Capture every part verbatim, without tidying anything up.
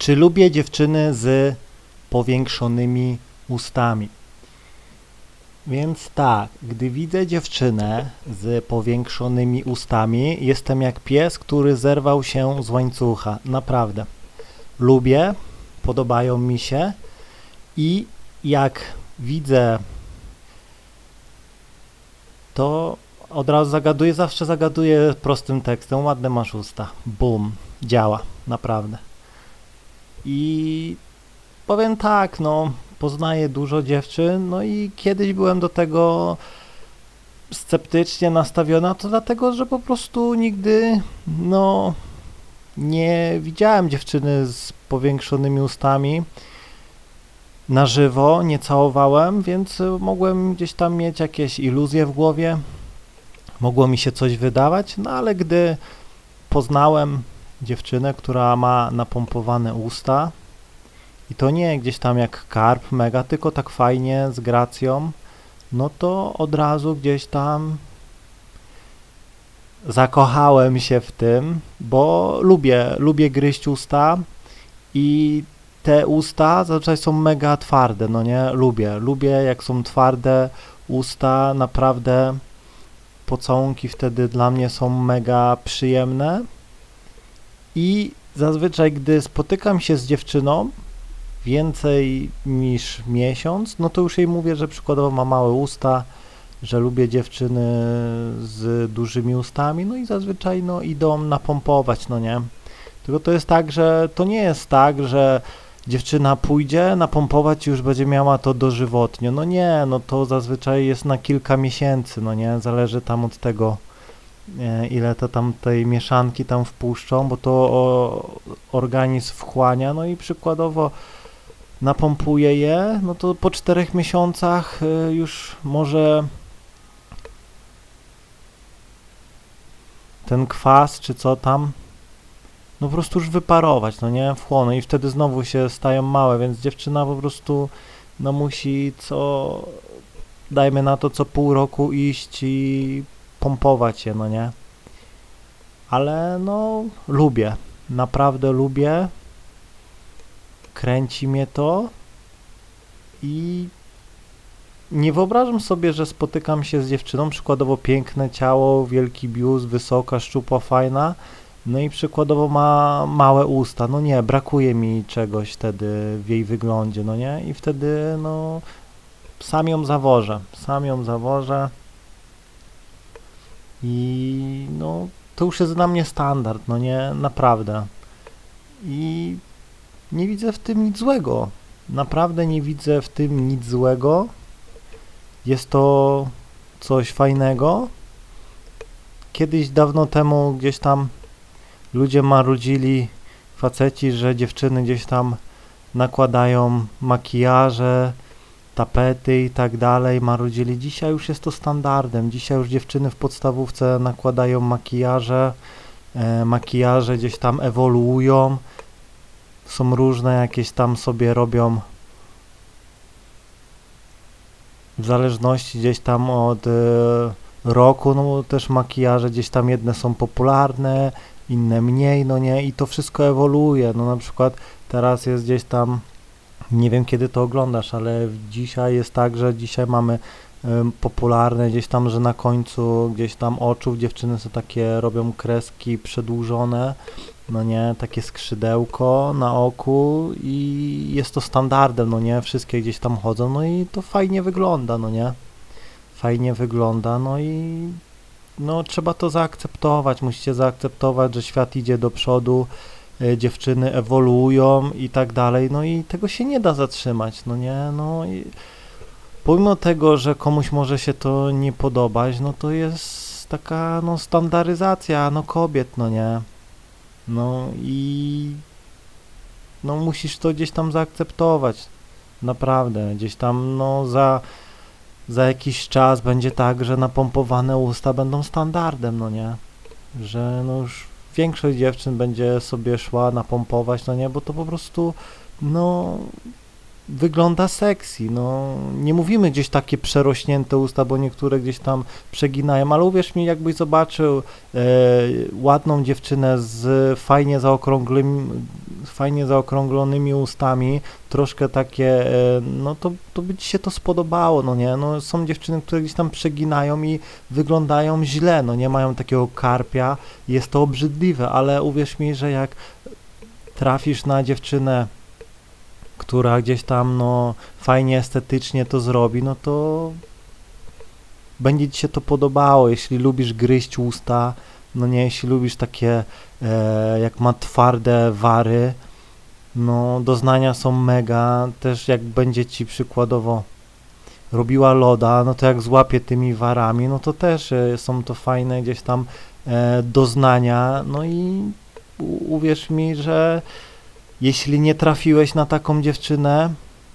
Czy lubię dziewczyny z powiększonymi ustami? Więc tak, gdy widzę dziewczynę z powiększonymi ustami, jestem jak pies, który zerwał się z łańcucha. Naprawdę. Lubię, podobają mi się i jak widzę, to od razu zagaduję, zawsze zagaduję prostym tekstem. Ładne masz usta. Bum. Działa. Naprawdę. I powiem tak, no, poznaję dużo dziewczyn, no i kiedyś byłem do tego sceptycznie nastawiona, to dlatego, że po prostu nigdy, no, nie widziałem dziewczyny z powiększonymi ustami na żywo, nie całowałem, więc mogłem gdzieś tam mieć jakieś iluzje w głowie, mogło mi się coś wydawać, no ale gdy poznałem dziewczynę, która ma napompowane usta i to nie gdzieś tam jak karp mega, tylko tak fajnie, z gracją, no to od razu gdzieś tam zakochałem się w tym, bo lubię, lubię gryźć usta i te usta zazwyczaj są mega twarde, no nie? Lubię, lubię jak są twarde usta, naprawdę pocałunki wtedy dla mnie są mega przyjemne. I zazwyczaj, gdy spotykam się z dziewczyną więcej niż miesiąc, no to już jej mówię, że przykładowo ma małe usta, że lubię dziewczyny z dużymi ustami, no i zazwyczaj no, idą napompować, no nie? Tylko to jest tak, że to nie jest tak, że dziewczyna pójdzie napompować i już będzie miała to dożywotnie. No nie, no to zazwyczaj jest na kilka miesięcy, no nie? Zależy tam od tego, ile to tam tej mieszanki tam wpuszczą, bo to o, organizm wchłania, no i przykładowo napompuje je, no to po czterech miesiącach już może ten kwas, czy co tam, no po prostu już wyparować, no nie, wchłonę i wtedy znowu się stają małe, więc dziewczyna po prostu, no musi co, dajmy na to co pół roku iść i pompować je, no nie? Ale no lubię, naprawdę lubię, kręci mnie to i nie wyobrażam sobie, że spotykam się z dziewczyną, przykładowo piękne ciało, wielki biust, wysoka, szczupła, fajna, no i przykładowo ma małe usta, no nie, brakuje mi czegoś wtedy w jej wyglądzie, no nie? I wtedy no sam ją zawożę, sam ją zawożę. I no to już jest dla mnie standard, no nie, naprawdę. I nie widzę w tym nic złego. Naprawdę nie widzę w tym nic złego. Jest to coś fajnego. Kiedyś dawno temu gdzieś tam ludzie marudzili, faceci, że dziewczyny gdzieś tam nakładają makijaże, tapety i tak dalej, marudzili. Dzisiaj już jest to standardem. Dzisiaj już dziewczyny w podstawówce nakładają makijaże, e, makijaże gdzieś tam ewoluują, są różne, jakieś tam sobie robią w zależności gdzieś tam od e, roku, no też makijaże gdzieś tam jedne są popularne, inne mniej, no nie, i to wszystko ewoluuje, no na przykład teraz jest gdzieś tam, nie wiem kiedy to oglądasz, ale dzisiaj jest tak, że dzisiaj mamy y, popularne gdzieś tam, że na końcu gdzieś tam oczów dziewczyny są takie, robią kreski przedłużone, no nie, takie skrzydełko na oku i jest to standardem, no nie, wszystkie gdzieś tam chodzą, no i to fajnie wygląda, no nie, fajnie wygląda, no i no trzeba to zaakceptować, musicie zaakceptować, że świat idzie do przodu, dziewczyny ewoluują i tak dalej, no i tego się nie da zatrzymać, no nie, no i pomimo tego, że komuś może się to nie podobać, no to jest taka, no, standaryzacja, no, kobiet, no nie, no i no musisz to gdzieś tam zaakceptować, naprawdę, gdzieś tam, no, za za jakiś czas będzie tak, że napompowane usta będą standardem, no nie, że no już większość dziewczyn będzie sobie szła napompować, no nie, bo to po prostu, no, wygląda sexy, no nie mówimy gdzieś takie przerośnięte usta, bo niektóre gdzieś tam przeginają, ale uwierz mi, jakbyś zobaczył e, ładną dziewczynę z fajnie zaokrągłymi, fajnie zaokrąglonymi ustami, troszkę takie, e, no to, to by ci się to spodobało, no nie, no są dziewczyny, które gdzieś tam przeginają i wyglądają źle, no nie mają takiego karpia, jest to obrzydliwe, ale uwierz mi, że jak trafisz na dziewczynę, która gdzieś tam no fajnie estetycznie to zrobi, no to będzie ci się to podobało, jeśli lubisz gryźć usta, no nie, jeśli lubisz takie, e, jak ma twarde wary, no doznania są mega, też jak będzie ci przykładowo robiła loda, no to jak złapie tymi warami, no to też e, są to fajne gdzieś tam e, doznania, no i u, uwierz mi, że jeśli nie trafiłeś na taką dziewczynę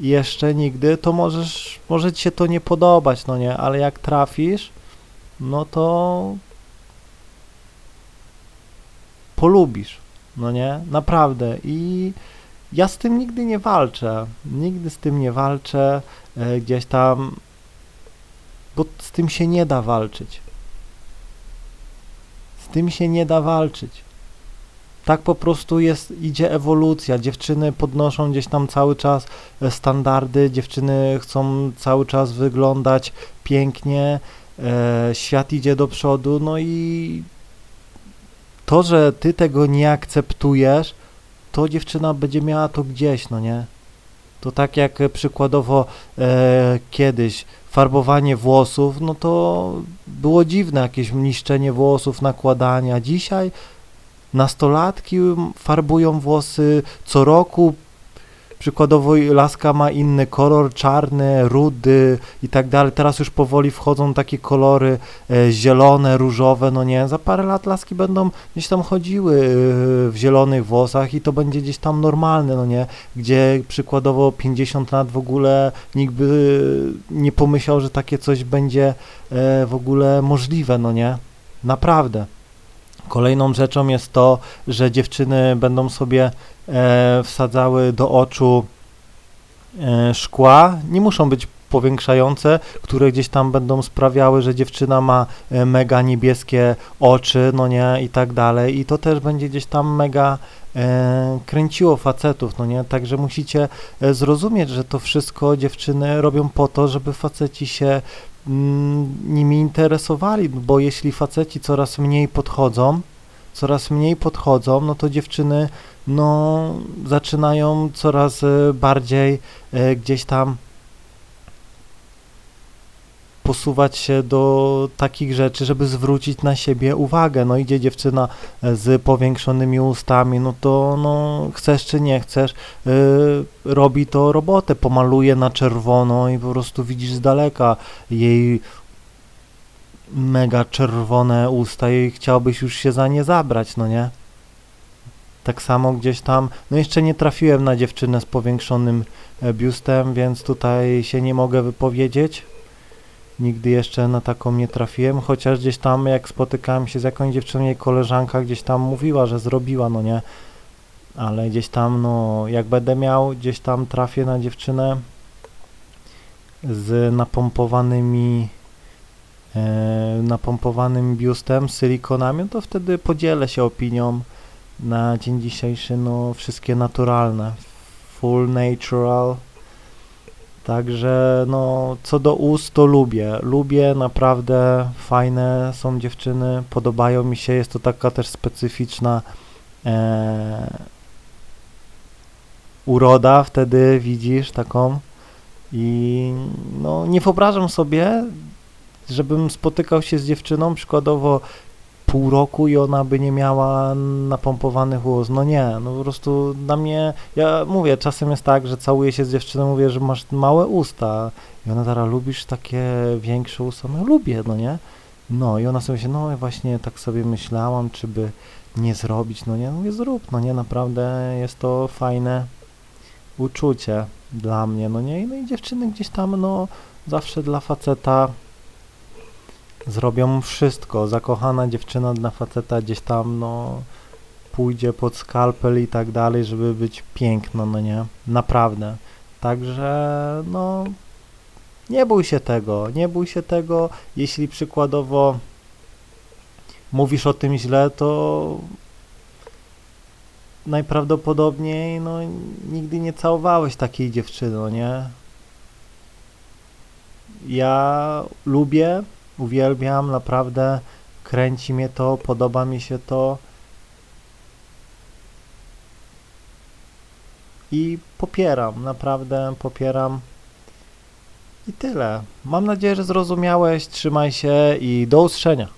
jeszcze nigdy, to możesz, może ci się to nie podobać, no nie, ale jak trafisz, no to polubisz, no nie, naprawdę. I ja z tym nigdy nie walczę, nigdy z tym nie walczę e, gdzieś tam, bo z tym się nie da walczyć. Z tym się nie da walczyć. Tak po prostu jest, idzie ewolucja, dziewczyny podnoszą gdzieś tam cały czas standardy, dziewczyny chcą cały czas wyglądać pięknie, e, świat idzie do przodu, no i to, że ty tego nie akceptujesz, to dziewczyna będzie miała to gdzieś, no nie? To tak jak przykładowo e, kiedyś farbowanie włosów, no to było dziwne, jakieś niszczenie włosów, nakładania, dzisiaj nastolatki farbują włosy co roku, przykładowo laska ma inny kolor, czarny, rudy i tak dalej, teraz już powoli wchodzą takie kolory e, zielone, różowe, no nie, za parę lat laski będą gdzieś tam chodziły e, w zielonych włosach i to będzie gdzieś tam normalne, no nie, gdzie przykładowo pięćdziesiąt lat w ogóle nikt by nie pomyślał, że takie coś będzie e, w ogóle możliwe, no nie, naprawdę. Kolejną rzeczą jest to, że dziewczyny będą sobie e, wsadzały do oczu e, szkła, nie muszą być powiększające, które gdzieś tam będą sprawiały, że dziewczyna ma e, mega niebieskie oczy, no nie, i tak dalej, i to też będzie gdzieś tam mega e, kręciło facetów, no nie, także musicie e, zrozumieć, że to wszystko dziewczyny robią po to, żeby faceci się nimi interesowali, bo jeśli faceci coraz mniej podchodzą, coraz mniej podchodzą, no to dziewczyny no zaczynają coraz bardziej e, gdzieś tam posuwać się do takich rzeczy, żeby zwrócić na siebie uwagę. No idzie dziewczyna z powiększonymi ustami, no to no, chcesz czy nie chcesz, yy, robi to robotę, pomaluje na czerwono i po prostu widzisz z daleka jej mega czerwone usta i chciałbyś już się za nie zabrać, no nie? Tak samo gdzieś tam, no jeszcze nie trafiłem na dziewczynę z powiększonym biustem, więc tutaj się nie mogę wypowiedzieć. Nigdy jeszcze na taką nie trafiłem, chociaż gdzieś tam jak spotykałem się z jakąś dziewczyną, jej koleżanka gdzieś tam mówiła, że zrobiła, no nie, ale gdzieś tam, no jak będę miał, gdzieś tam trafię na dziewczynę z napompowanymi, e, napompowanym biustem, silikonami, to wtedy podzielę się opinią. Na dzień dzisiejszy, no wszystkie naturalne, full natural. Także no, co do ust, to lubię, lubię, naprawdę fajne są dziewczyny, podobają mi się, jest to taka też specyficzna e, uroda, wtedy widzisz taką i no, nie wyobrażam sobie, żebym spotykał się z dziewczyną, przykładowo pół roku i ona by nie miała napompowanych ust. No nie, no po prostu dla mnie, ja mówię, czasem jest tak, że całuję się z dziewczyną, mówię, że masz małe usta i ona zaraz, lubisz takie większe usta? No lubię, no nie? No i ona sobie się, no właśnie tak sobie myślałam, czy by nie zrobić, no nie? Mówię, zrób, no nie, naprawdę jest to fajne uczucie dla mnie, no nie? No i dziewczyny gdzieś tam, no zawsze dla faceta zrobią wszystko, zakochana dziewczyna dla faceta gdzieś tam, no, pójdzie pod skalpel i tak dalej, żeby być piękna, no nie, naprawdę. Także no nie bój się tego, nie bój się tego, jeśli przykładowo mówisz o tym źle, to najprawdopodobniej no, nigdy nie całowałeś takiej dziewczyny, no nie? Ja lubię, uwielbiam, naprawdę kręci mnie to, podoba mi się to i popieram, naprawdę popieram i tyle. Mam nadzieję, że zrozumiałeś, trzymaj się i do usłyszenia.